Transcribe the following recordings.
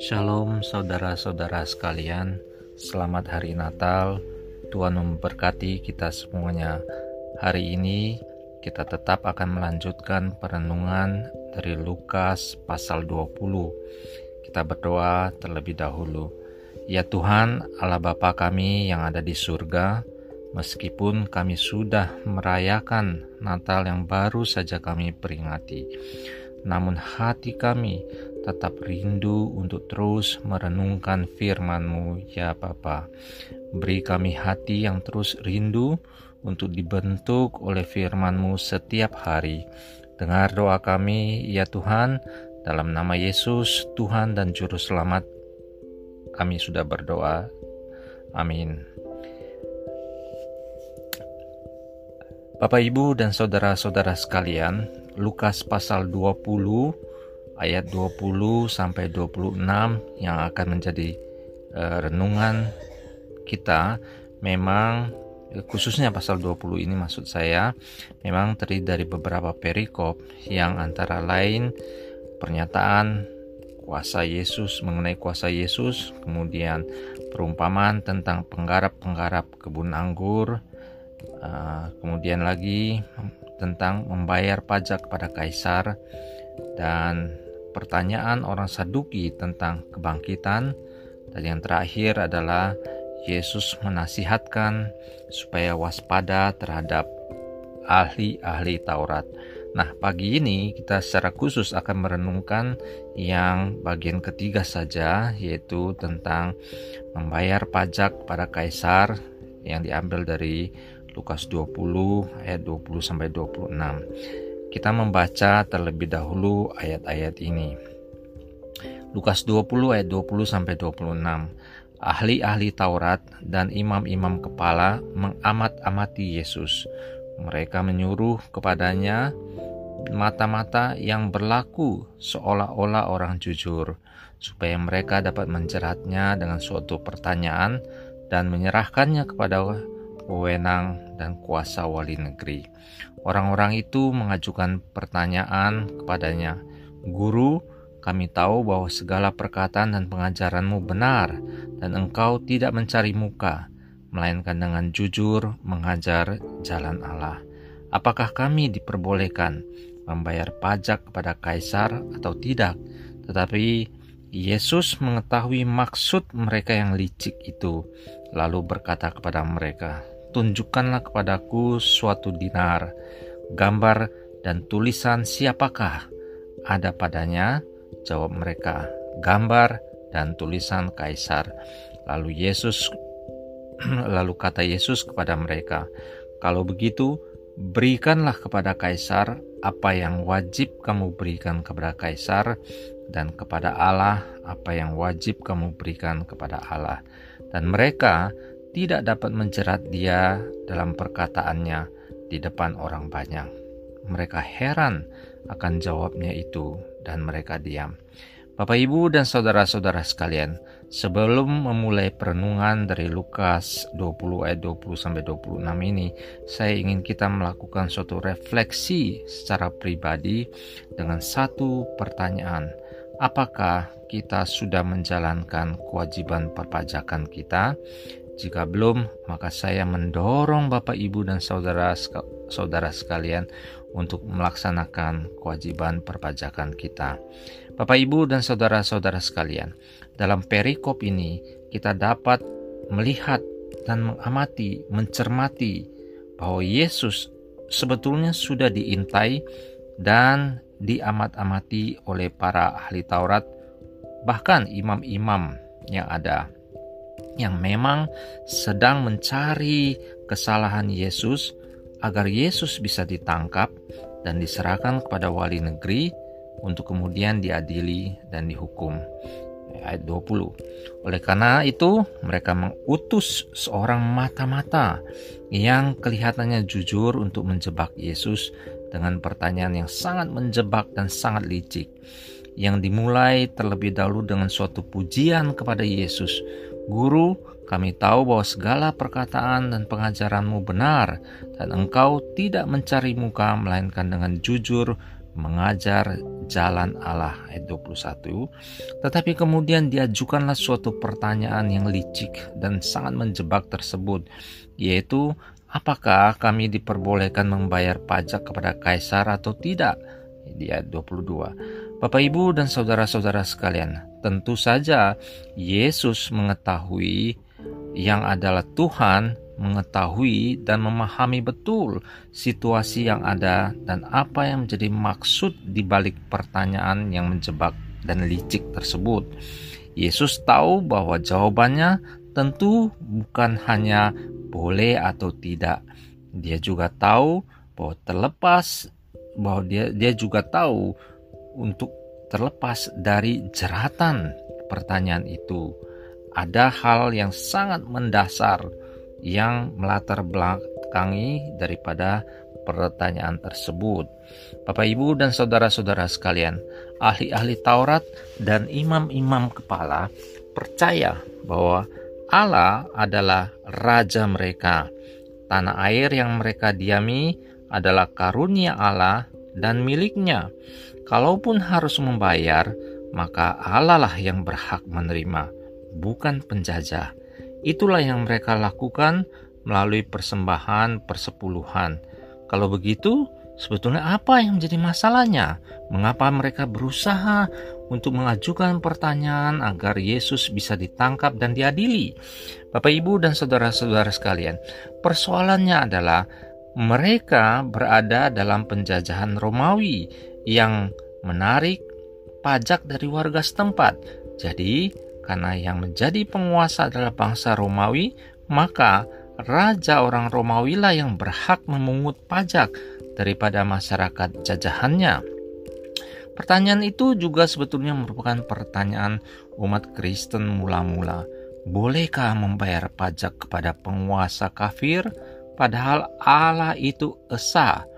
Shalom saudara-saudara sekalian, selamat hari Natal. Tuhan memberkati kita semuanya. Hari ini kita tetap akan melanjutkan perenungan dari Lukas pasal 20. Kita berdoa terlebih dahulu. Ya Tuhan Allah Bapa kami yang ada di surga, meskipun kami sudah merayakan Natal yang baru saja kami peringati, namun hati kami tetap rindu untuk terus merenungkan firman-Mu ya Bapa. Beri kami hati yang terus rindu untuk dibentuk oleh firman-Mu setiap hari. Dengar doa kami ya Tuhan, dalam nama Yesus Tuhan dan Juru Selamat kami sudah berdoa. Amin. Bapak, Ibu, dan saudara-saudara sekalian, Lukas pasal 20 ayat 20 sampai 26 yang akan menjadi renungan kita, memang khususnya pasal 20 ini maksud saya, memang terdiri dari beberapa perikop yang antara lain pernyataan mengenai kuasa Yesus, kemudian perumpamaan tentang penggarap-penggarap kebun anggur, kemudian lagi tentang membayar pajak kepada kaisar, dan pertanyaan orang Saduki tentang kebangkitan, dan yang terakhir adalah Yesus menasihatkan supaya waspada terhadap ahli-ahli Taurat. Nah, pagi ini kita secara khusus akan merenungkan yang bagian ketiga saja, yaitu tentang membayar pajak kepada kaisar, yang diambil dari Lukas 20 ayat 20 sampai 26. Kita membaca terlebih dahulu ayat-ayat ini. Lukas 20 ayat 20 sampai 26. Ahli-ahli Taurat dan imam-imam kepala mengamat-amati Yesus. Mereka menyuruh kepadanya mata-mata yang berlaku seolah-olah orang jujur, supaya mereka dapat menjeratnya dengan suatu pertanyaan dan menyerahkannya kepada wewenang dan kuasa wali negeri. Orang-orang itu mengajukan pertanyaan kepadanya, "Guru, kami tahu bahwa segala perkataan dan pengajaranmu benar, dan engkau tidak mencari muka, melainkan dengan jujur mengajar jalan Allah. Apakah kami diperbolehkan membayar pajak kepada kaisar atau tidak?" Tetapi Yesus mengetahui maksud mereka yang licik itu, lalu berkata kepada mereka, "Tunjukkanlah kepadaku suatu dinar, gambar dan tulisan siapakah ada padanya?" Jawab mereka, "Gambar dan tulisan kaisar." Lalu kata Yesus kepada mereka, "Kalau begitu, berikanlah kepada kaisar apa yang wajib kamu berikan kepada kaisar, dan kepada Allah apa yang wajib kamu berikan kepada Allah." Dan mereka tidak dapat menjerat dia dalam perkataannya di depan orang banyak. Mereka heran akan jawabnya itu dan mereka diam. Bapak, Ibu, dan saudara-saudara sekalian, sebelum memulai perenungan dari Lukas 20 ayat 20 sampai 26 ini, saya ingin kita melakukan suatu refleksi secara pribadi dengan satu pertanyaan. Apakah kita sudah menjalankan kewajiban perpajakan kita? Jika belum, maka saya mendorong Bapak, Ibu, dan saudara sekalian untuk melaksanakan kewajiban perpajakan kita. Bapak, Ibu, dan saudara-saudara sekalian, dalam perikop ini kita dapat melihat dan mengamati, mencermati bahwa Yesus sebetulnya sudah diintai dan diamat-amati oleh para ahli Taurat, bahkan imam-imam yang ada, yang memang sedang mencari kesalahan Yesus agar Yesus bisa ditangkap dan diserahkan kepada wali negeri untuk kemudian diadili dan dihukum. Ayat 20. Oleh karena itu, mereka mengutus seorang mata-mata yang kelihatannya jujur untuk menjebak Yesus dengan pertanyaan yang sangat menjebak dan sangat licik, yang dimulai terlebih dahulu dengan suatu pujian kepada Yesus. "Guru, kami tahu bahwa segala perkataan dan pengajaranmu benar, dan engkau tidak mencari muka melainkan dengan jujur mengajar jalan Allah ayat 21. Tetapi kemudian diajukanlah suatu pertanyaan yang licik dan sangat menjebak tersebut, yaitu apakah kami diperbolehkan membayar pajak kepada kaisar atau tidak? Di ayat 22. Bapak Ibu dan saudara-saudara sekalian, tentu saja Yesus mengetahui, yang adalah Tuhan mengetahui dan memahami betul situasi yang ada dan apa yang menjadi maksud di balik pertanyaan yang menjebak dan licik tersebut. Yesus tahu bahwa jawabannya tentu bukan hanya boleh atau tidak. Dia juga tahu bahwa terlepas dari jeratan pertanyaan itu, ada hal yang sangat mendasar yang melatar belakangi daripada pertanyaan tersebut. Bapak Ibu dan saudara-saudara sekalian, ahli-ahli Taurat dan imam-imam kepala percaya bahwa Allah adalah Raja mereka. Tanah air yang mereka diami adalah karunia Allah dan miliknya. Kalaupun harus membayar, maka Allah lah yang berhak menerima, bukan penjajah. Itulah yang mereka lakukan melalui persembahan persepuluhan. Kalau begitu, sebetulnya apa yang menjadi masalahnya? Mengapa mereka berusaha untuk mengajukan pertanyaan agar Yesus bisa ditangkap dan diadili? Bapak, Ibu, dan saudara-saudara sekalian, persoalannya adalah mereka berada dalam penjajahan Romawi yang menarik pajak dari warga setempat. Jadi, karena yang menjadi penguasa adalah bangsa Romawi, maka raja orang Romawi lah yang berhak memungut pajak daripada masyarakat jajahannya. Pertanyaan itu juga sebetulnya merupakan pertanyaan umat Kristen mula-mula. Bolehkah membayar pajak kepada penguasa kafir? Padahal Allah itu esa.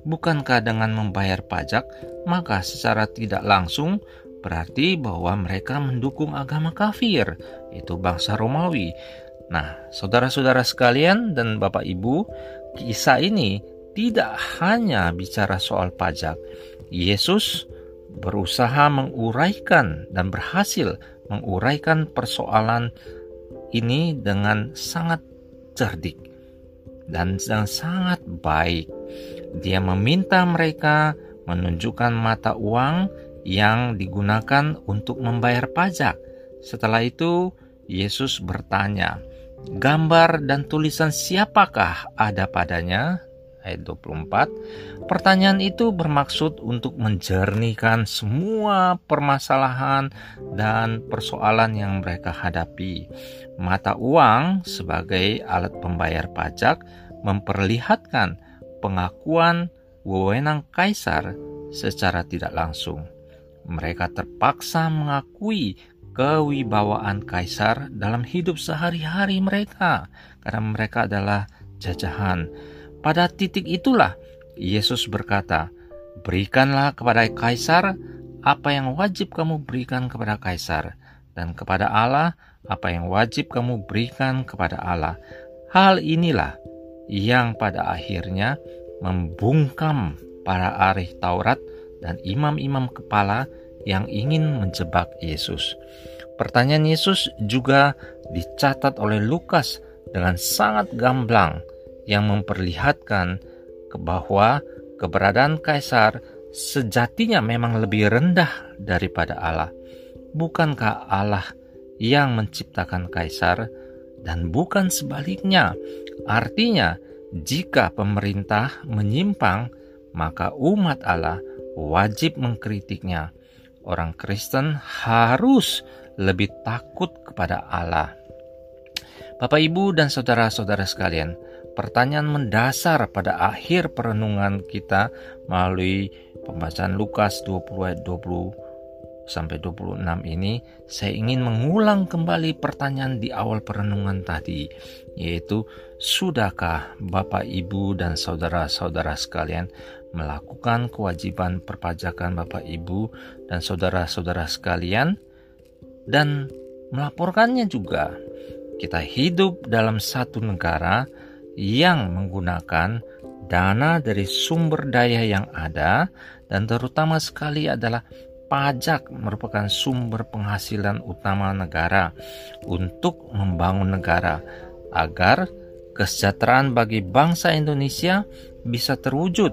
Bukankah dengan membayar pajak, maka secara tidak langsung berarti bahwa mereka mendukung agama kafir, itu bangsa Romawi. Nah, saudara-saudara sekalian dan Bapak Ibu, kisah ini tidak hanya bicara soal pajak. Yesus berusaha menguraikan dan berhasil menguraikan persoalan ini dengan sangat cerdik dan sangat baik. Dia meminta mereka menunjukkan mata uang yang digunakan untuk membayar pajak. Setelah itu Yesus bertanya, gambar dan tulisan siapakah ada padanya? Ayat 24. Pertanyaan itu bermaksud untuk menjernihkan semua permasalahan dan persoalan yang mereka hadapi. Mata uang sebagai alat pembayar pajak memperlihatkan pengakuan wewenang kaisar secara tidak langsung. Mereka terpaksa mengakui kewibawaan kaisar dalam hidup sehari-hari mereka, karena mereka adalah jajahan. Pada titik itulah Yesus berkata, berikanlah kepada kaisar apa yang wajib kamu berikan kepada kaisar, dan kepada Allah apa yang wajib kamu berikan kepada Allah. Hal inilah yang pada akhirnya membungkam para ahli Taurat dan imam-imam kepala yang ingin menjebak Yesus. Pertanyaan Yesus juga dicatat oleh Lukas dengan sangat gamblang, yang memperlihatkan bahwa keberadaan kaisar sejatinya memang lebih rendah daripada Allah. Bukankah Allah yang menciptakan kaisar dan bukan sebaliknya? Artinya, jika pemerintah menyimpang, maka umat Allah wajib mengkritiknya. Orang Kristen harus lebih takut kepada Allah. Bapak, Ibu, dan saudara-saudara sekalian, pertanyaan mendasar pada akhir perenungan kita melalui pembacaan Lukas 20:20-26 ini, saya ingin mengulang kembali pertanyaan di awal perenungan tadi, yaitu sudahkah Bapak, Ibu, dan saudara-saudara sekalian melakukan kewajiban perpajakan Bapak, Ibu, dan saudara-saudara sekalian, dan melaporkannya juga? Kita hidup dalam satu negara yang menggunakan dana dari sumber daya yang ada, dan terutama sekali adalah pajak merupakan sumber penghasilan utama negara untuk membangun negara, agar kesejahteraan bagi bangsa Indonesia bisa terwujud,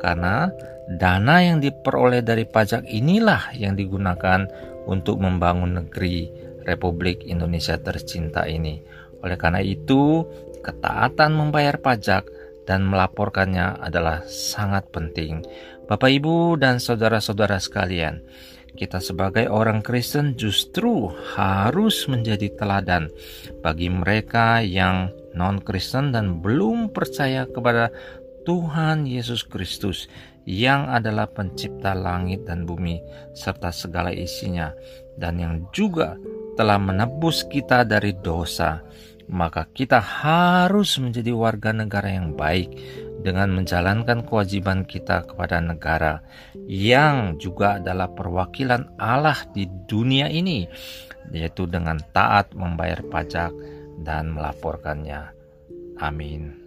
karena dana yang diperoleh dari pajak inilah yang digunakan untuk membangun negeri Republik Indonesia tercinta ini. Oleh karena itu, ketaatan membayar pajak dan melaporkannya adalah sangat penting. Bapak, Ibu, dan saudara-saudara sekalian, kita sebagai orang Kristen justru harus menjadi teladan bagi mereka yang non-Kristen dan belum percaya kepada Tuhan Yesus Kristus, yang adalah pencipta langit dan bumi serta segala isinya, dan yang juga telah menebus kita dari dosa. Maka kita harus menjadi warga negara yang baik dengan menjalankan kewajiban kita kepada negara, yang juga adalah perwakilan Allah di dunia ini, yaitu dengan taat membayar pajak dan melaporkannya. Amin.